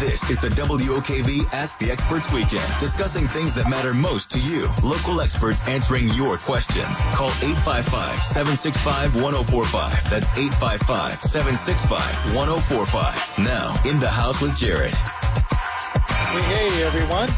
This is the WOKV Ask the Experts Weekend, discussing things that matter most to you. Local experts answering your questions. Call 855-765-1045. That's 855-765-1045. Now, in the house with Jared. Hey, everyone.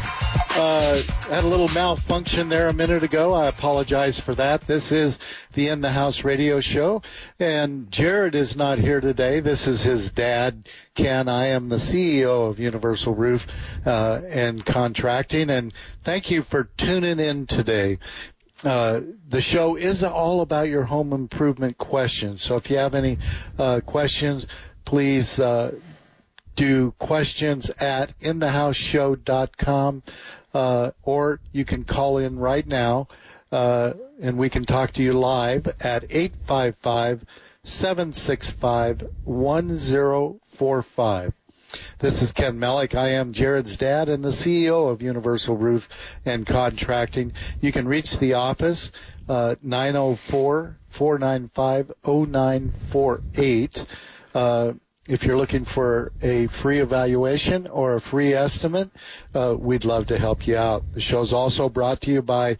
Had a little malfunction there a minute ago. I apologize for that. This is the In the House radio show, and Jared is not here today. This is his dad, Ken. I am the CEO of Universal Roof and Contracting, and thank you for tuning in today. The show is all about your home improvement questions, so if you have any questions, please do questions at inthehouseshow.com, or you can call in right now, and we can talk to you live at 855-765-1045. This is Ken Mellick. I am Jared's dad and the CEO of Universal Roof and Contracting. You can reach the office, 904-495-0948. If you're looking for a free evaluation or a free estimate, we'd love to help you out. The show is also brought to you by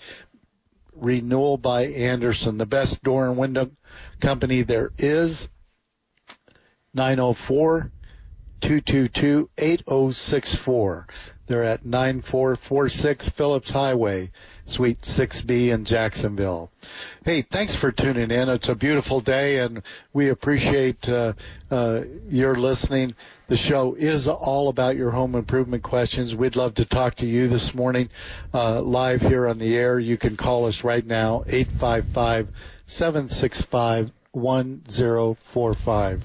Renewal by Andersen, the best door and window company there is. 904-222-8064. They're at 9446 Phillips Highway, Suite 6B in Jacksonville. Hey, thanks for tuning in. It's a beautiful day, and we appreciate your listening. The show is all about your home improvement questions. We'd love to talk to you this morning live here on the air. You can call us right now, 855-765-1045.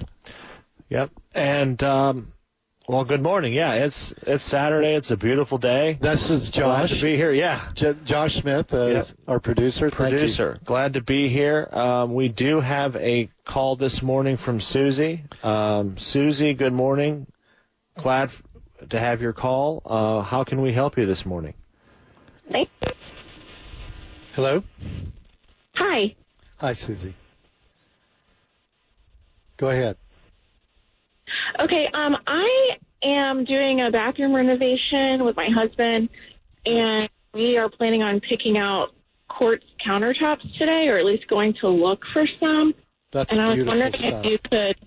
Yep, and well, good morning. Yeah, it's Saturday. It's a beautiful day. This is Josh. Glad to be here. Yeah, Josh Smith is our producer. Thank you. Glad to be here. We do have a call this morning from Susie. Susie, good morning. Glad to have your call. How can we help you this morning? Hello. Hi. Hi, Susie. Go ahead. Okay, I am doing a bathroom renovation with my husband, and we are planning on picking out quartz countertops today, or at least going to look for some. That's beautiful. And I was wondering if you could.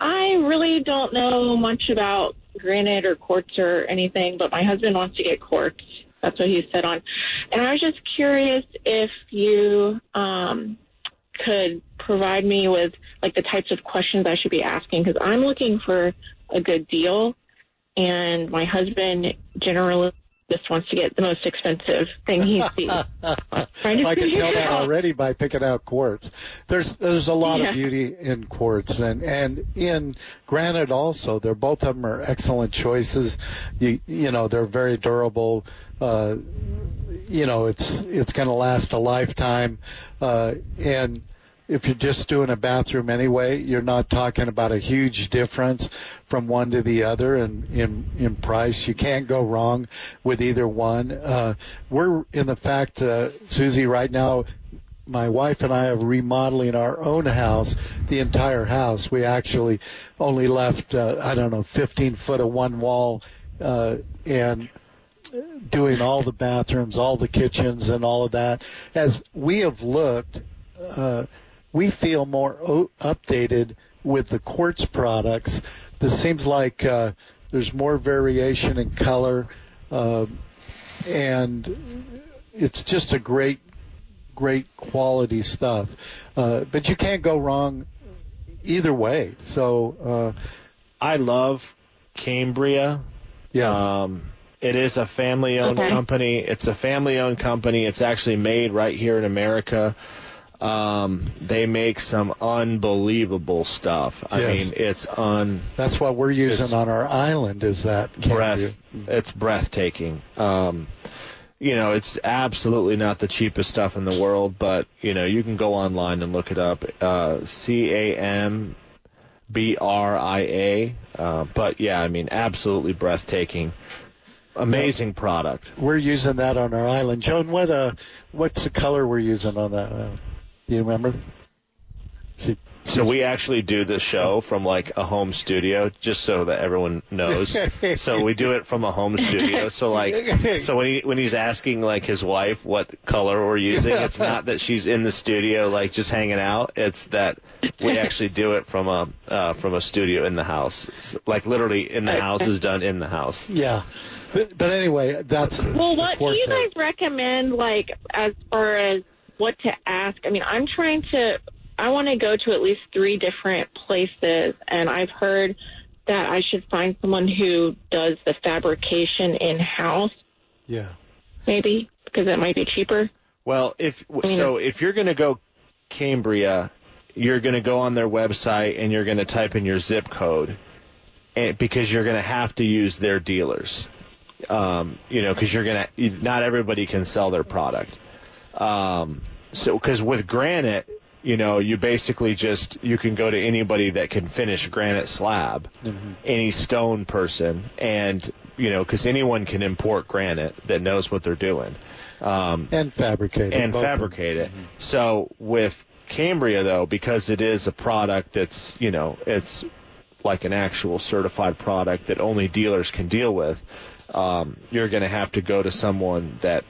I really don't know much about granite or quartz or anything, but my husband wants to get quartz. That's what he said on. And I was just curious if you could provide me with like the types of questions I should be asking, because I'm looking for a good deal, and my husband generally just wants to get the most expensive thing he sees. I can tell that already by picking out quartz. There's a lot of beauty in quartz and in granite also. They're both of them are excellent choices. You know, they're very durable. You know, it's going to last a lifetime, and if you're just doing a bathroom anyway, you're not talking about a huge difference from one to the other in price. You can't go wrong with either one. We're in the fact, Susie, right now, my wife and I are remodeling our own house, the entire house. We actually only left, 15 foot of one wall, and doing all the bathrooms, all the kitchens, and all of that. As we have looked, we feel more updated with the quartz products. This seems like there's more variation in color, and it's just a great quality stuff. But you can't go wrong either way. So I love Cambria. Yeah. It is a family-owned company. It's a family-owned company. It's actually made right here in America. They make some unbelievable stuff. I mean, it's that's what we're using on our island. Is that it's breathtaking. You know, it's absolutely not the cheapest stuff in the world, but you know, you can go online and look it up. Cambria. But yeah, I mean, absolutely breathtaking. Amazing product. We're using that on our island. Joan, what's the color we're using on that? Do you remember? She So we actually do this show from, like, a home studio, just so that everyone knows. So we do it from a home studio. So, like, so when he's asking, like, his wife what color we're using, it's not that she's in the studio, like, just hanging out. It's that we actually do it from a studio in the house. It's, like, literally in the house is done in the house. Yeah. But anyway, that's well, what do you guys recommend, like, as far as what to ask? I mean, I want to go to at least 3 different places, and I've heard that I should find someone who does the fabrication in-house. Yeah. Maybe, because that might be cheaper. Well, if you're going to go Cambria, you're going to go on their website and you're going to type in your zip code, because you're going to have to use their dealers. Because not everybody can sell their product. Because with granite, you basically you can go to anybody that can finish granite slab, mm-hmm. any stone person, and, because anyone can import granite that knows what they're doing. And fabricate it. Mm-hmm. So with Cambria, though, because it is a product that's, it's like an actual certified product that only dealers can deal with, you're going to have to go to someone that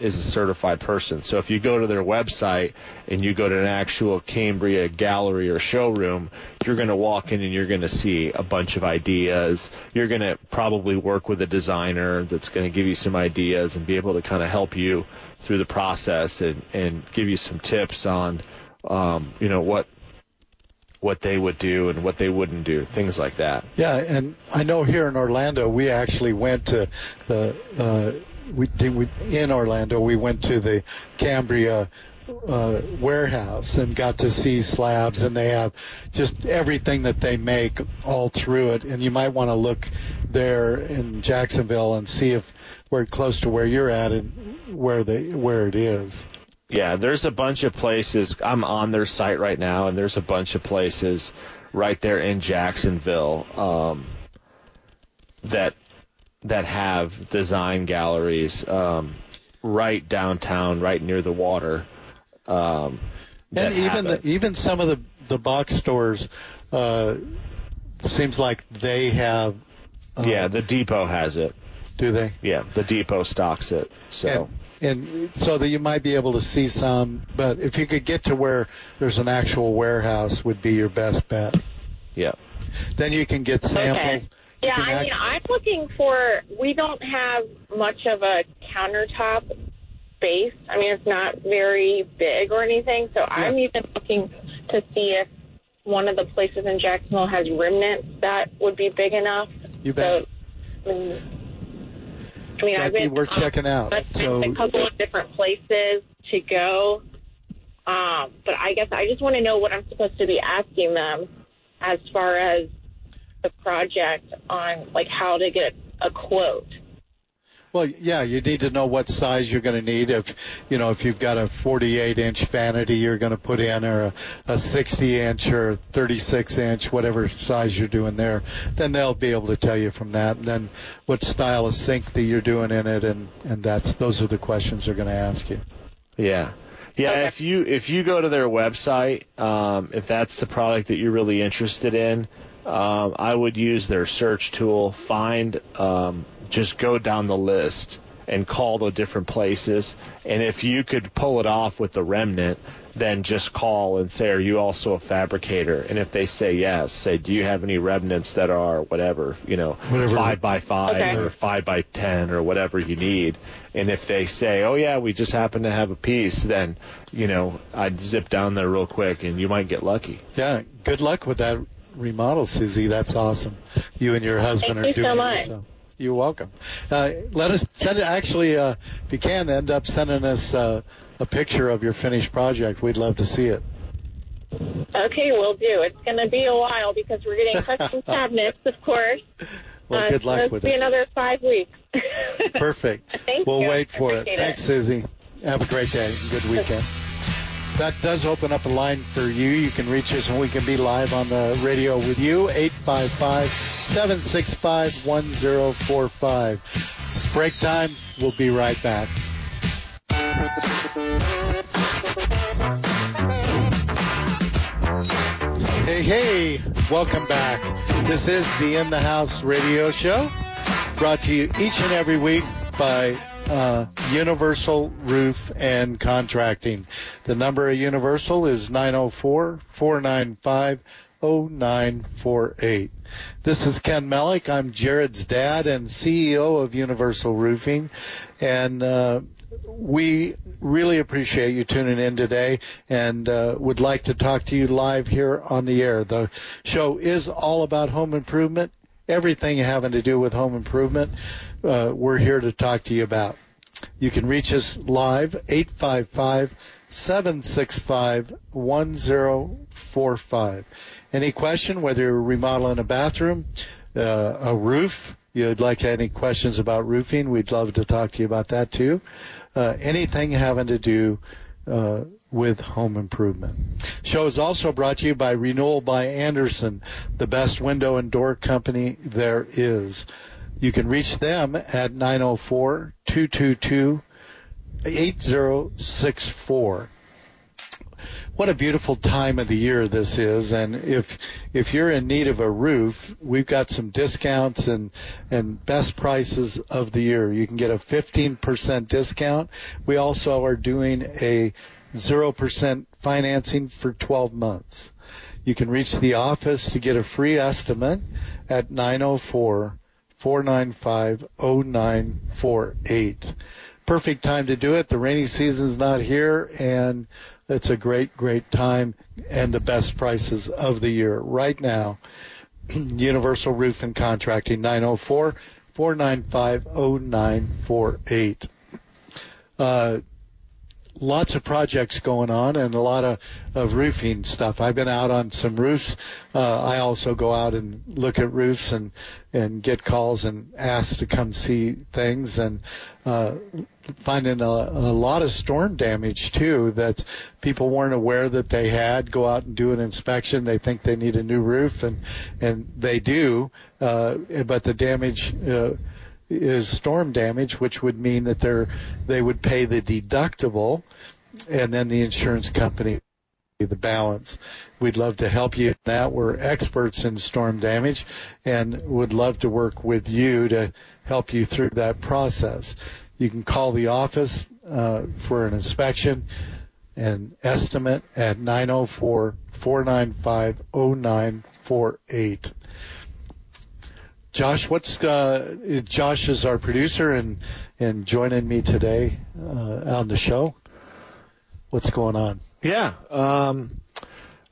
is a certified person. So if you go to their website and you go to an actual Cambria gallery or showroom, you're going to walk in and you're going to see a bunch of ideas. You're going to probably work with a designer that's going to give you some ideas and be able to kind of help you through the process and give you some tips on, what they would do and what they wouldn't do, things like that. Yeah, and I know here in Orlando, we actually went to we went to the Cambria warehouse and got to see slabs, and they have just everything that they make all through it. And you might want to look there in Jacksonville and see if we're close to where you're at and where it is. Yeah, there's a bunch of places. I'm on their site right now, and there's a bunch of places right there in Jacksonville that have design galleries right downtown, right near the water. And even some of the box stores, seems like they have. The Depot has it. Do they? Yeah, the Depot stocks it. So. And so that you might be able to see some, but if you could get to where there's an actual warehouse would be your best bet. Yeah. Then you can get samples. Okay. Yeah, I'm looking for, we don't have much of a countertop space. I mean, it's not very big or anything, so yeah. I'm even looking to see if one of the places in Jacksonville has remnants that would be big enough. You bet. So, that'd be worth checking out. So, a couple of different places to go, but I guess I just want to know what I'm supposed to be asking them as far as the project on, like, how to get a quote. Well, yeah, you need to know what size you're going to need. If, if you've got a 48-inch vanity you're going to put in, or a 60-inch or 36-inch, whatever size you're doing there, then they'll be able to tell you from that. And then what style of sink that you're doing in it, and those are the questions they're going to ask you. Yeah. Yeah, okay. If you go to their website, if that's the product that you're really interested in, I would use their search tool, find just go down the list and call the different places. And if you could pull it off with the remnant, then just call and say, are you also a fabricator? And if they say yes, say, do you have any remnants that are whatever, 5x5 okay. or 5x10 or whatever you need. And if they say, oh, yeah, we just happen to have a piece, then, I'd zip down there real quick and you might get lucky. Yeah, good luck with that remodel, Susie. That's awesome. You and your husband Thank are you doing so much. It. So. You're welcome. Let us send it. Actually, if you can, end up sending us a picture of your finished project. We'd love to see it. Okay, we'll do. It's going to be a while because we're getting custom cabinets, of course. Well, good luck with it. It'll be another 5 weeks. Perfect. Thank we'll you. Wait for it. Thanks, Susie. Have a great day and good weekend. That does open up a line for you. You can reach us and we can be live on the radio with you, 855-765-1045. It's break time. We'll be right back. Hey, welcome back. This is the In the House radio show brought to you each and every week by Universal Roof and Contracting. The number of Universal is 904-495-0948. This is Ken Mellick. I'm Jared's dad and CEO of Universal Roofing, and we really appreciate you tuning in today, and would like to talk to you live here on the air. The show is all about home improvement, everything having to do with home improvement. We're here to talk to you about. You can reach us live, 855-765-1045. Any question, whether you're remodeling a bathroom, a roof, you'd like any questions about roofing, we'd love to talk to you about that too. Anything having to do with home improvement. Show is also brought to you by Renewal by Andersen, the best window and door company there is. You can reach them at 904-222-8064. What a beautiful time of the year this is, and if you're in need of a roof, we've got some discounts and best prices of the year. You can get a 15% discount. We also are doing a 0% financing for 12 months. You can reach the office to get a free estimate at 904-495-0948. Perfect time to do it. The rainy season's not here, and it's a great, great time and the best prices of the year right now. Universal Roof and Contracting, 904-495-0948. Lots of projects going on and a lot of roofing stuff. I've been out on some roofs. I also go out and look at roofs and get calls and asked to come see things, and finding a lot of storm damage too that people weren't aware that they had. Go out and do an inspection. They think they need a new roof, and they do, but the damage is storm damage, which would mean that they would pay the deductible, and then the insurance company the balance. We'd love to help you in that. We're experts in storm damage and would love to work with you to help you through that process. You can call the office for an inspection and estimate at 904-495-0948. Josh, Josh is our producer and joining me today on the show. What's going on? Yeah.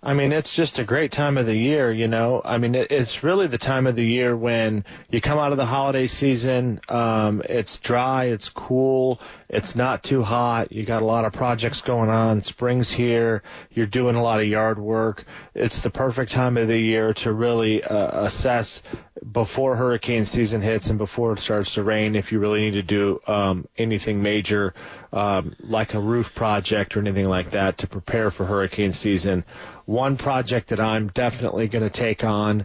I mean, it's just a great time of the year, you know. I mean, it's really the time of the year when you come out of the holiday season. It's dry. It's cool. It's not too hot. You got a lot of projects going on. Spring's here. You're doing a lot of yard work. It's the perfect time of the year to really assess before hurricane season hits and before it starts to rain if you really need to do anything major like a roof project or anything like that to prepare for hurricane season. One project that I'm definitely going to take on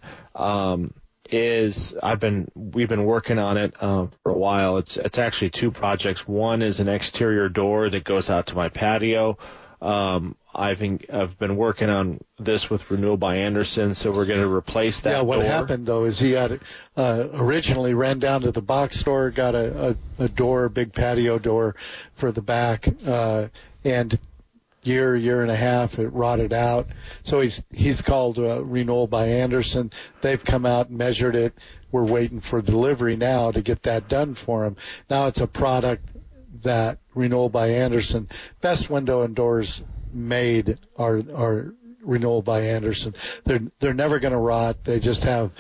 is we've been working on it for a while. It's actually two projects. One is an exterior door that goes out to my patio. I've been working on this with Renewal by Andersen, so we're going to replace that. Yeah, what door. Happened though is he had originally ran down to the box store, got a door, a big patio door for the back, and year and a half, it rotted out. So he's called Renewal by Andersen. They've come out and measured it. We're waiting for delivery now to get that done for him. Now it's a product that Renewal by Andersen, best window and doors made are Renewal by Andersen. They're never going to rot. They just have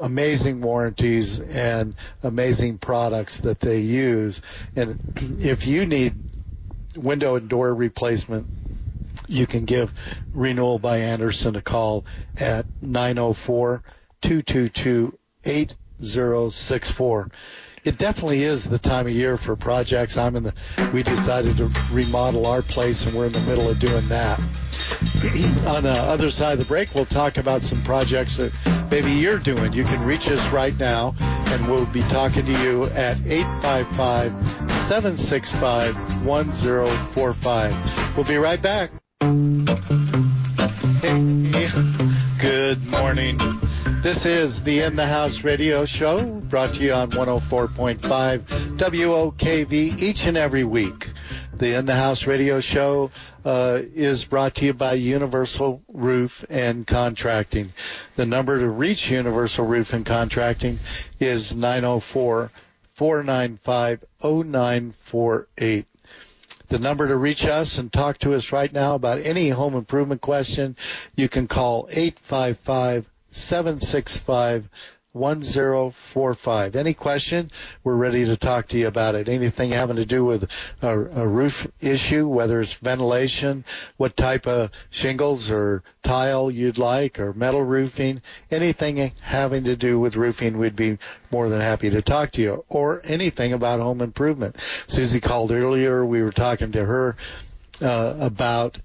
amazing warranties and amazing products that they use. And if you need window and door replacement, you can give Renewal by Andersen a call at 904-222-8064. It definitely is the time of year for projects. We decided to remodel our place, and we're in the middle of doing that. On the other side of the break, we'll talk about some projects that maybe you're doing. You can reach us right now, and we'll be talking to you at 855-765-1045. We'll be right back. Hey, good Good morning. This is the In the House radio show brought to you on 104.5 WOKV each and every week. The In the House radio show is brought to you by Universal Roof and Contracting. The number to reach Universal Roof and Contracting is 904-495-0948. The number to reach us and talk to us right now about any home improvement question, you can call 855-765-1045. Any question, we're ready to talk to you about it. Anything having to do with a roof issue, whether it's ventilation, what type of shingles or tile you'd like, or metal roofing, anything having to do with roofing, we'd be more than happy to talk to you, or anything about home improvement. Susie called earlier. We were talking to her about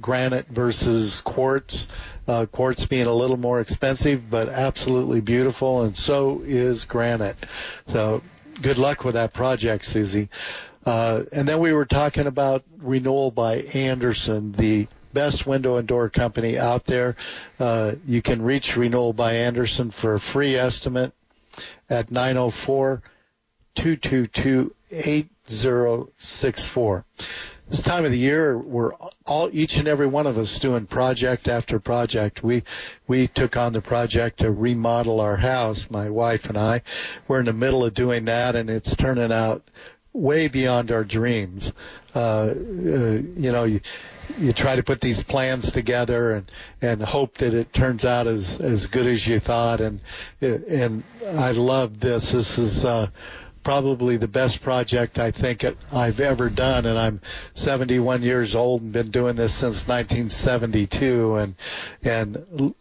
granite versus quartz. Quartz being a little more expensive, but absolutely beautiful, and so is granite. So good luck with that project, Susie. And then we were talking about Renewal by Andersen, the best window and door company out there. You can reach Renewal by Andersen for a free estimate at 904-222-8064. This time of the year, we're each and every one of us doing project after project. We took on the project to remodel our house, my wife and I. We're in the middle of doing that, and it's turning out way beyond our dreams. You know, you try to put these plans together and hope that it turns out as good as you thought. And I love this. This is probably the best project I think I've ever done, and I'm 71 years old and been doing this since 1972, and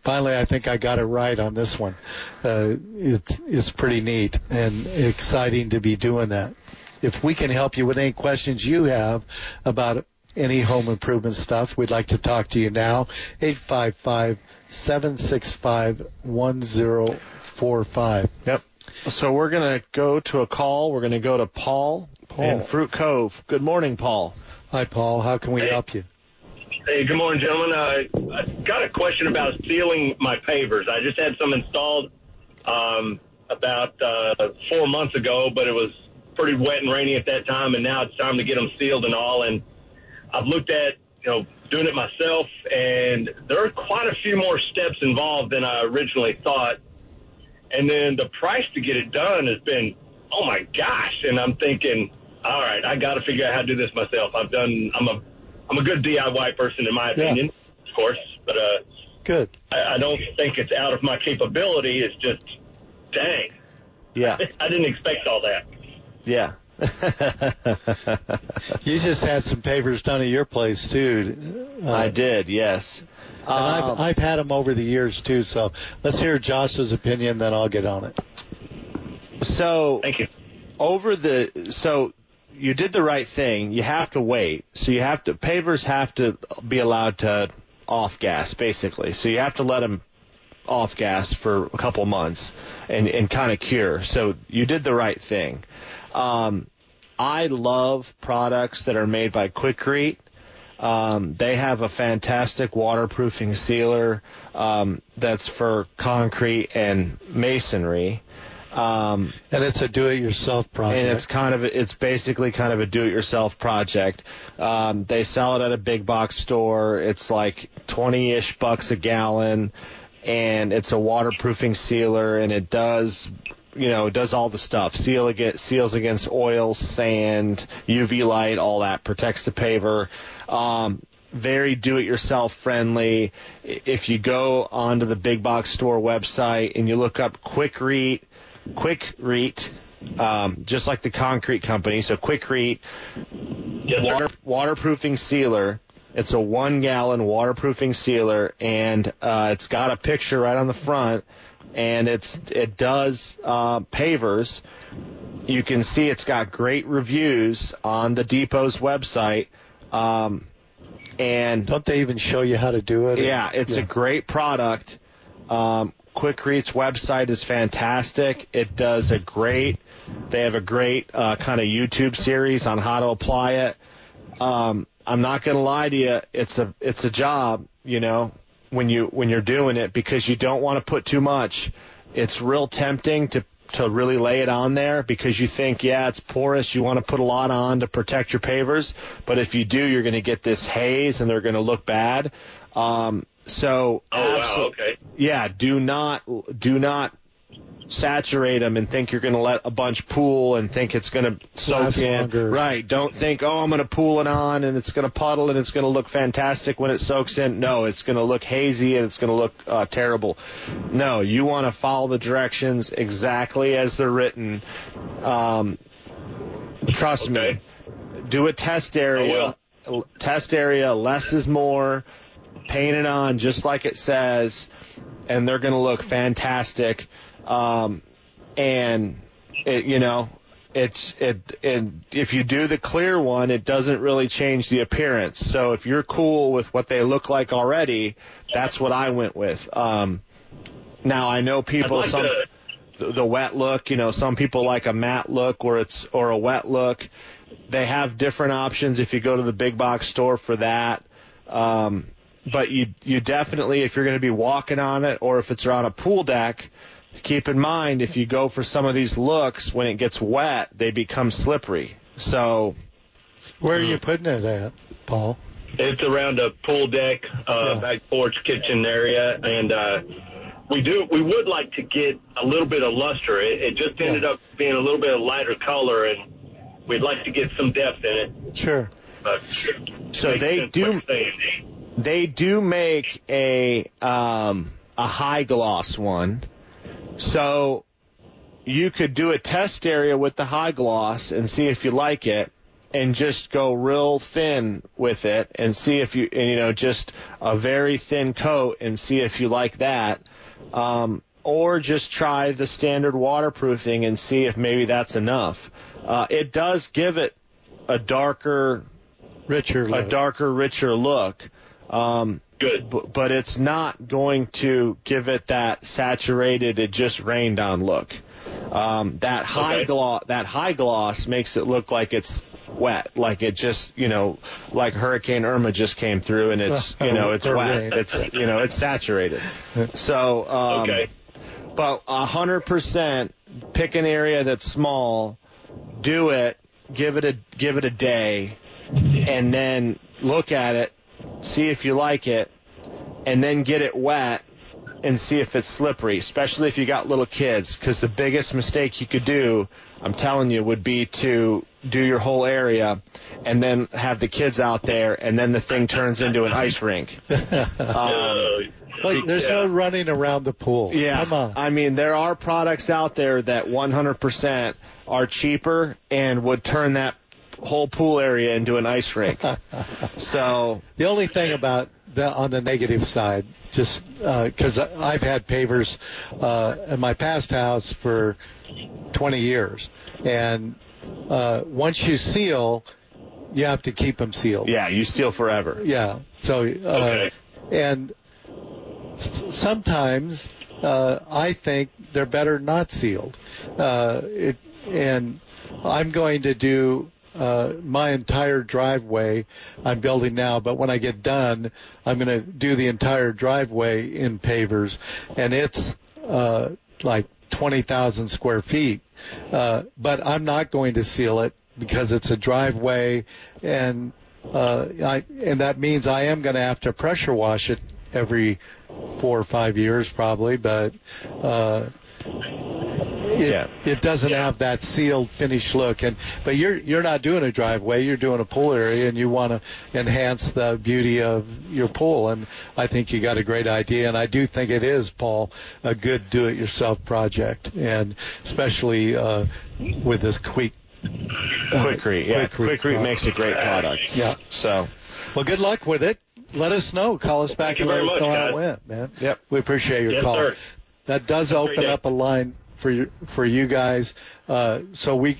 finally I think I got it right on this one. It's pretty neat and exciting to be doing that. If we can help you with any questions you have about any home improvement stuff, we'd like to talk to you now. 855-765-1045. Yep. So we're going to go to a call. We're going to go to Paul in Fruit Cove. Good morning, Paul. Hi, Paul. How can we help you? Hey, good morning, gentlemen. I got a question about sealing my pavers. I just had some installed about 4 months ago, but it was pretty wet and rainy at that time, and now it's time to get them sealed and all. And I've looked at, you know, doing it myself, and there are quite a few more steps involved than I originally thought. And then the price to get it done has been, oh my gosh! And I'm thinking, all right, I got to figure out how to do this myself. I'm a good DIY person in my opinion, Of course, but good. I don't think it's out of my capability. It's just, dang, yeah, I didn't expect all that. Yeah. You just had some pavers done at your place too. I did, yes. And I've had them over the years too, so let's hear Josh's opinion, then I'll get on it. So, thank you. So you did the right thing. You have to wait. So you have to, pavers have to be allowed to off gas basically. So you have to let them off gas for a couple months and kind of cure. So you did the right thing. I love products that are made by Quikrete. They have a fantastic waterproofing sealer that's for concrete and masonry. And it's a do-it-yourself project. And it's basically kind of a do-it-yourself project. They sell it at a big box store. It's like 20-ish bucks a gallon, and it's a waterproofing sealer, and it does, you know, it does all the stuff. Seals against oil, sand, UV light, all that. Protects the paver. Very do-it-yourself friendly. If you go onto the big box store website and you look up Quikrete, just like the concrete company. So Quikrete waterproofing sealer. It's a 1 gallon waterproofing sealer, and it's got a picture right on the front. And it does pavers. You can see it's got great reviews on the depot's website. And don't they even show you how to do it? Yeah, it's a great product. Quikrete's website is fantastic. It does a great. They have a great kind of YouTube series on how to apply it. I'm not gonna lie to you. It's a job, you know. when you're doing it, because you don't want to put too much. It's real tempting to really lay it on there because you think, yeah, it's porous. You want to put a lot on to protect your pavers. But if you do, you're going to get this haze and they're going to look bad. Yeah, do not saturate them and think you're going to let a bunch pool and think it's going to soak in. Longer. Right. Don't think, oh, I'm going to pool it on and it's going to puddle and it's going to look fantastic when it soaks in. No, it's going to look hazy and it's going to look terrible. No, you want to follow the directions exactly as they're written. Trust me. Do a test area. I will. Test area, less is more. Paint it on just like it says, and they're going to look fantastic. And it, you know, it's if you do the clear one, it doesn't really change the appearance. So if you're cool with what they look like already, that's what I went with. Now I know people, like the wet look, you know, some people like a matte look or a wet look. They have different options if you go to the big box store for that. But you definitely, if you're going to be walking on it or if it's on a pool deck, keep in mind, if you go for some of these looks, when it gets wet, they become slippery. So where are you putting it at, Paul? It's around a pool deck, back porch, kitchen area. And we would like to get a little bit of luster. It just ended up being a little bit of lighter color, and we'd like to get some depth in it. Sure. But so they do make a high gloss one. So you could do a test area with the high gloss and see if you like it, and just go real thin with it and see if just a very thin coat and see if you like that. Or just try the standard waterproofing and see if maybe that's enough. It does give it a darker, richer look. Good. But it's not going to give it that saturated, it just rained on look. That high gloss makes it look like it's wet, like it just, like Hurricane Irma just came through and it's, it's wet. It's, it's saturated. So, but 100% pick an area that's small, do it, give it a day, and then look at it. See if you like it, and then get it wet and see if it's slippery, especially if you got little kids, because the biggest mistake you could do, I'm telling you, would be to do your whole area and then have the kids out there, and then the thing turns into an ice rink. There's no running around the pool. Yeah. Come on. I mean, there are products out there that 100% are cheaper and would turn that whole pool area into an ice rink. So the only thing about on the negative side, just because I've had pavers in my past house for 20 years, and once you seal, you have to keep them sealed. Yeah, you seal forever. Yeah. So and sometimes I think they're better not sealed. And I'm going to do. My entire driveway I'm building now, but when I get done, I'm going to do the entire driveway in pavers, and it's like 20,000 square feet. But I'm not going to seal it because it's a driveway, and that means I am going to have to pressure wash it every 4 or 5 years probably, but it doesn't have that sealed finished look, but you're not doing a driveway, you're doing a pool area, and you want to enhance the beauty of your pool. And I think you got a great idea, and I do think it is, Paul, a good do-it-yourself project, and especially with this Quikrete. Yeah, Quikrete makes a great product. Yeah. So, well, good luck with it. Let us know. Call us back and let us know how it went, man. Yep. We appreciate your call. Sir. That does open up a line for you guys. So we're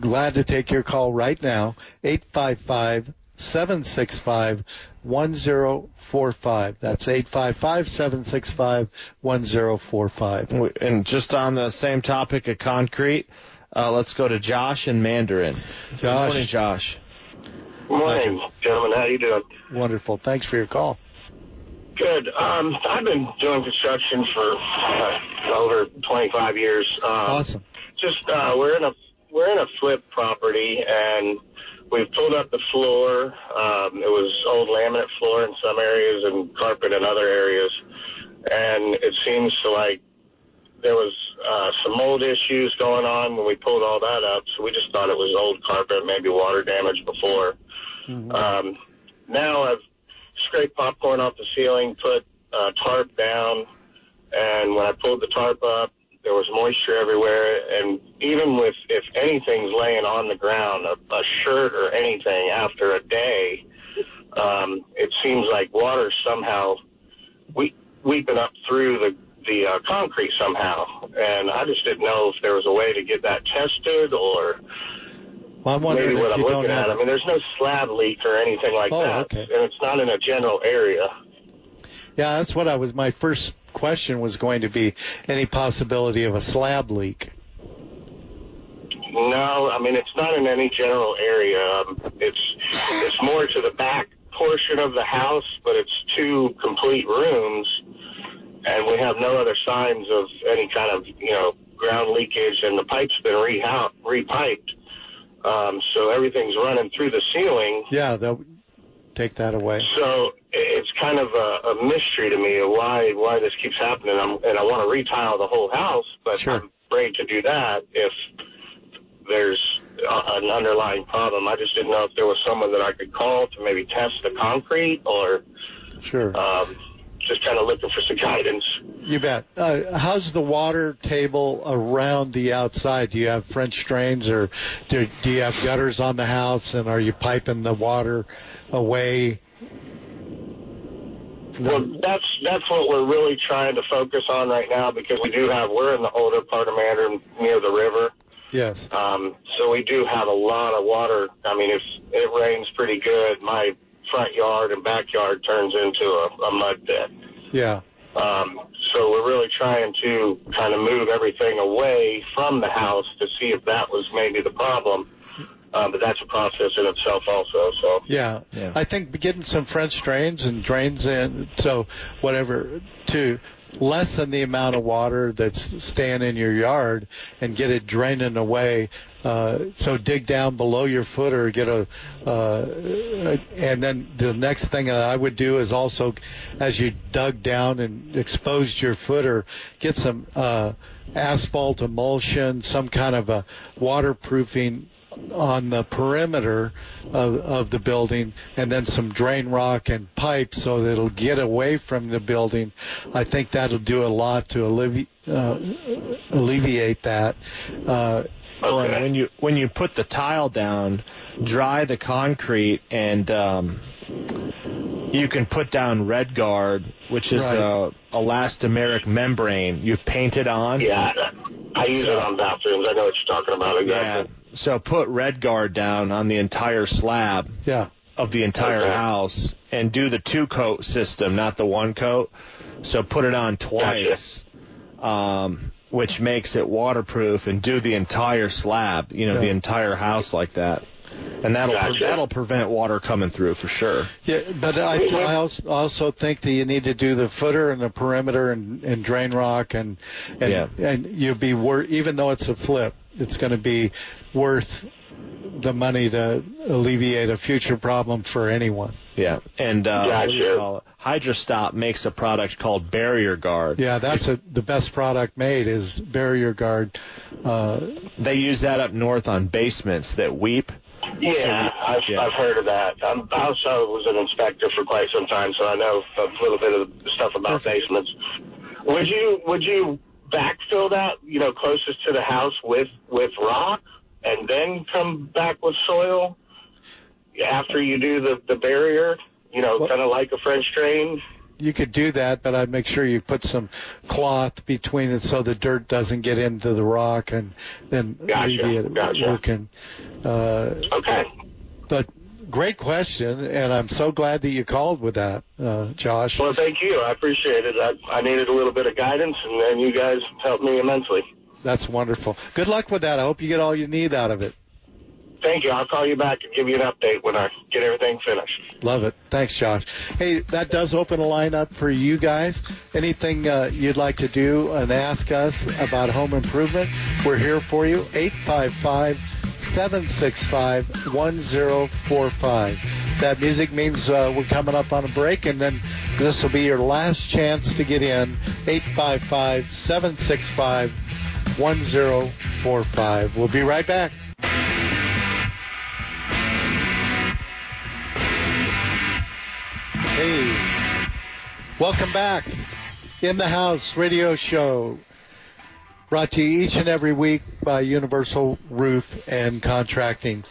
glad to take your call right now, 855-765-1045. That's 855-765-1045. And just on the same topic of concrete, let's go to Josh in Mandarin. Josh. Good morning, Josh. Good morning, gentlemen. How are you doing? Wonderful. Thanks for your call. Good. I've been doing construction for over 25 years. Awesome. Just we're in a flip property, and we've pulled up the floor. It was old laminate floor in some areas and carpet in other areas, and it seems to like there was some mold issues going on when we pulled all that up. So we just thought it was old carpet, maybe water damage before. Mm-hmm. Now I've scraped popcorn off the ceiling, put a tarp down, and when I pulled the tarp up, there was moisture everywhere, and even with if anything's laying on the ground, a shirt or anything, after a day, it seems like water somehow weeping up through the concrete somehow, and I just didn't know if there was a way to get that tested or... Well, I'm wondering maybe what I'm looking at. I mean, there's no slab leak or anything like that, okay. And it's not in a general area. Yeah, that's what I was. My first question was going to be any possibility of a slab leak. No, I mean it's not in any general area. It's more to the back portion of the house, but it's two complete rooms, and we have no other signs of any kind of ground leakage, and the pipe's been repiped. So everything's running through the ceiling. Yeah, they'll take that away. So it's kind of a mystery to me why this keeps happening. And I want to retile the whole house, but sure. I'm afraid to do that if there's an underlying problem. I just didn't know if there was someone that I could call to maybe test the concrete or sure. Just kind of looking for some guidance. You bet. How's the water table around the outside? Do you have French drains, or do you have gutters on the house, and are you piping the water away? Well, that's what we're really trying to focus on right now, because we're in the older part of Mandarin near the river. Yes. So we do have a lot of water. I mean, if it rains pretty good, my front yard and backyard turns into a mud pit. Yeah. So we're really trying to kind of move everything away from the house to see if that was maybe the problem. But that's a process in itself also. So yeah. I think getting some French drains and drains in, so whatever, to lessen the amount of water that's staying in your yard and get it draining away. So dig down below your foot or get and then the next thing that I would do is also, as you dug down and exposed your footer, get some asphalt emulsion, some kind of a waterproofing on the perimeter of the building, and then some drain rock and pipe so that it'll get away from the building. I think that'll do a lot to alleviate that. Well, and when you put the tile down, dry the concrete, and you can put down Red Guard, which is a elastomeric membrane. You paint it on. Yeah, I use it on bathrooms. I know what you're talking about. Exactly. Yeah. So put Red Guard down on the entire slab of the entire house, and do the two-coat system, not the one-coat. So put it on twice, which makes it waterproof, and do the entire slab, the entire house like that. And that'll prevent water coming through for sure. Yeah, but I also think that you need to do the footer and the perimeter and drain rock, and you'll be worth, even though it's a flip, it's going to be worth the money to alleviate a future problem for anyone. Yeah, and Hydrastop makes a product called Barrier Guard. Yeah, that's the best product made is Barrier Guard. They use that up north on basements that weep. Yeah, I've heard of that. I also was an inspector for quite some time, so I know a little bit of stuff about basements. Would you backfill that, closest to the house with rock, and then come back with soil after you do the barrier, kind of like a French drain? You could do that, but I'd make sure you put some cloth between it so the dirt doesn't get into the rock, and then alleviate it. Gotcha. Okay. But great question, and I'm so glad that you called with that, Josh. Well, thank you. I appreciate it. I needed a little bit of guidance, and you guys helped me immensely. That's wonderful. Good luck with that. I hope you get all you need out of it. Thank you. I'll call you back and give you an update when I get everything finished. Love it. Thanks, Josh. Hey, that does open a lineup for you guys. Anything you'd like to do and ask us about home improvement, we're here for you. 855-765-1045. That music means we're coming up on a break, and then this will be your last chance to get in. 855-765-1045. We'll be right back. Hey, welcome back. In the House radio show, brought to you each and every week by Universal Roof and Contracting.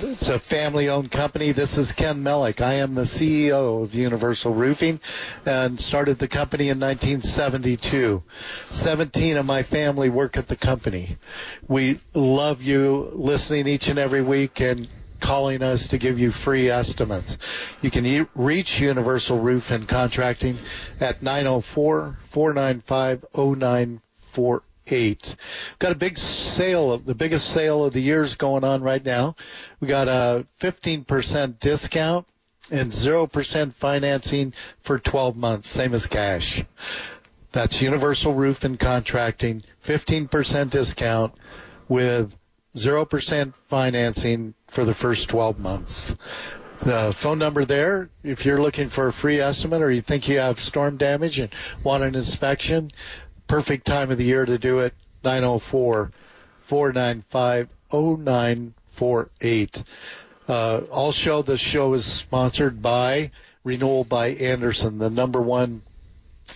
It's a family-owned company. This is Ken Mellick. I am the CEO of Universal Roofing and started the company in 1972. 17 of my family work at the company. We love you listening each and every week and calling us to give you free estimates. You can reach Universal Roof and Contracting at 904-495-0948. Got a big sale, the biggest sale of the year is going on right now. We got a 15% discount and 0% financing for 12 months, same as cash. That's Universal Roof and Contracting, 15% discount with 0% financing for the first 12 months. The phone number there, if you're looking for a free estimate or you think you have storm damage and want an inspection, perfect time of the year to do it, 904-495-0948. Also, the show is sponsored by Renewal by Andersen, the number one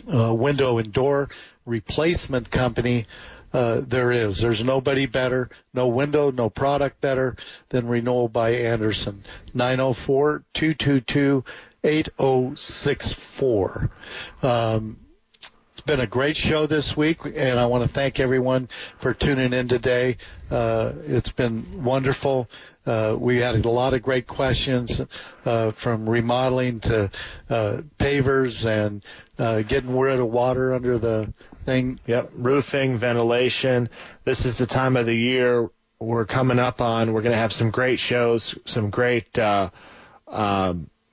window and door replacement company there is. There's nobody better, no window, no product better than Renewal by Andersen. 904-222-8064. It's been a great show this week, and I want to thank everyone for tuning in today. It's been wonderful. We had a lot of great questions from remodeling to pavers and getting rid of water under the thing. Yep, roofing, ventilation. This is the time of the year we're coming up on. We're going to have some great shows, some great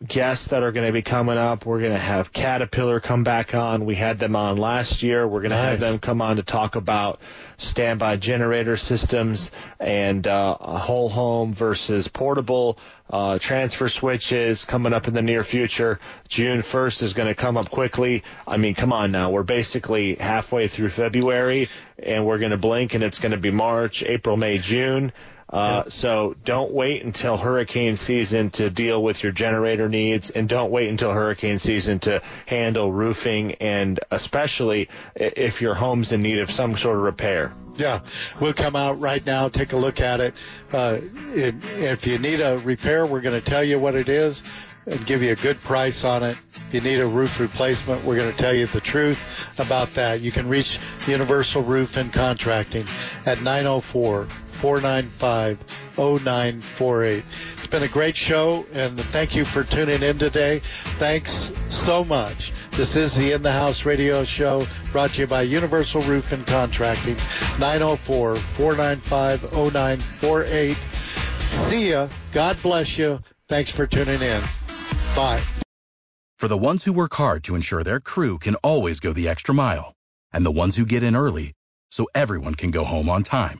guests that are going to be coming up. We're going to have Caterpillar come back on. We had them on last year. We're going to have them come on to talk about standby generator systems and whole home versus portable transfer switches coming up in the near future. June 1st is going to come up quickly. I mean, come on now. We're basically halfway through February, and we're going to blink, and it's going to be March, April, May, June. So don't wait until hurricane season to deal with your generator needs, and don't wait until hurricane season to handle roofing, and especially if your home's in need of some sort of repair. Yeah, we'll come out right now, take a look at it. If you need a repair, we're going to tell you what it is and give you a good price on it. If you need a roof replacement, we're going to tell you the truth about that. You can reach Universal Roof and Contracting at 904-495-0948. It's been a great show, and thank you for tuning in today. Thanks so much. This is the In the House radio show, brought to you by Universal Roof and Contracting, 904-495-0948. See ya. God bless you. Thanks for tuning in. Bye. For the ones who work hard to ensure their crew can always go the extra mile, and the ones who get in early so everyone can go home on time,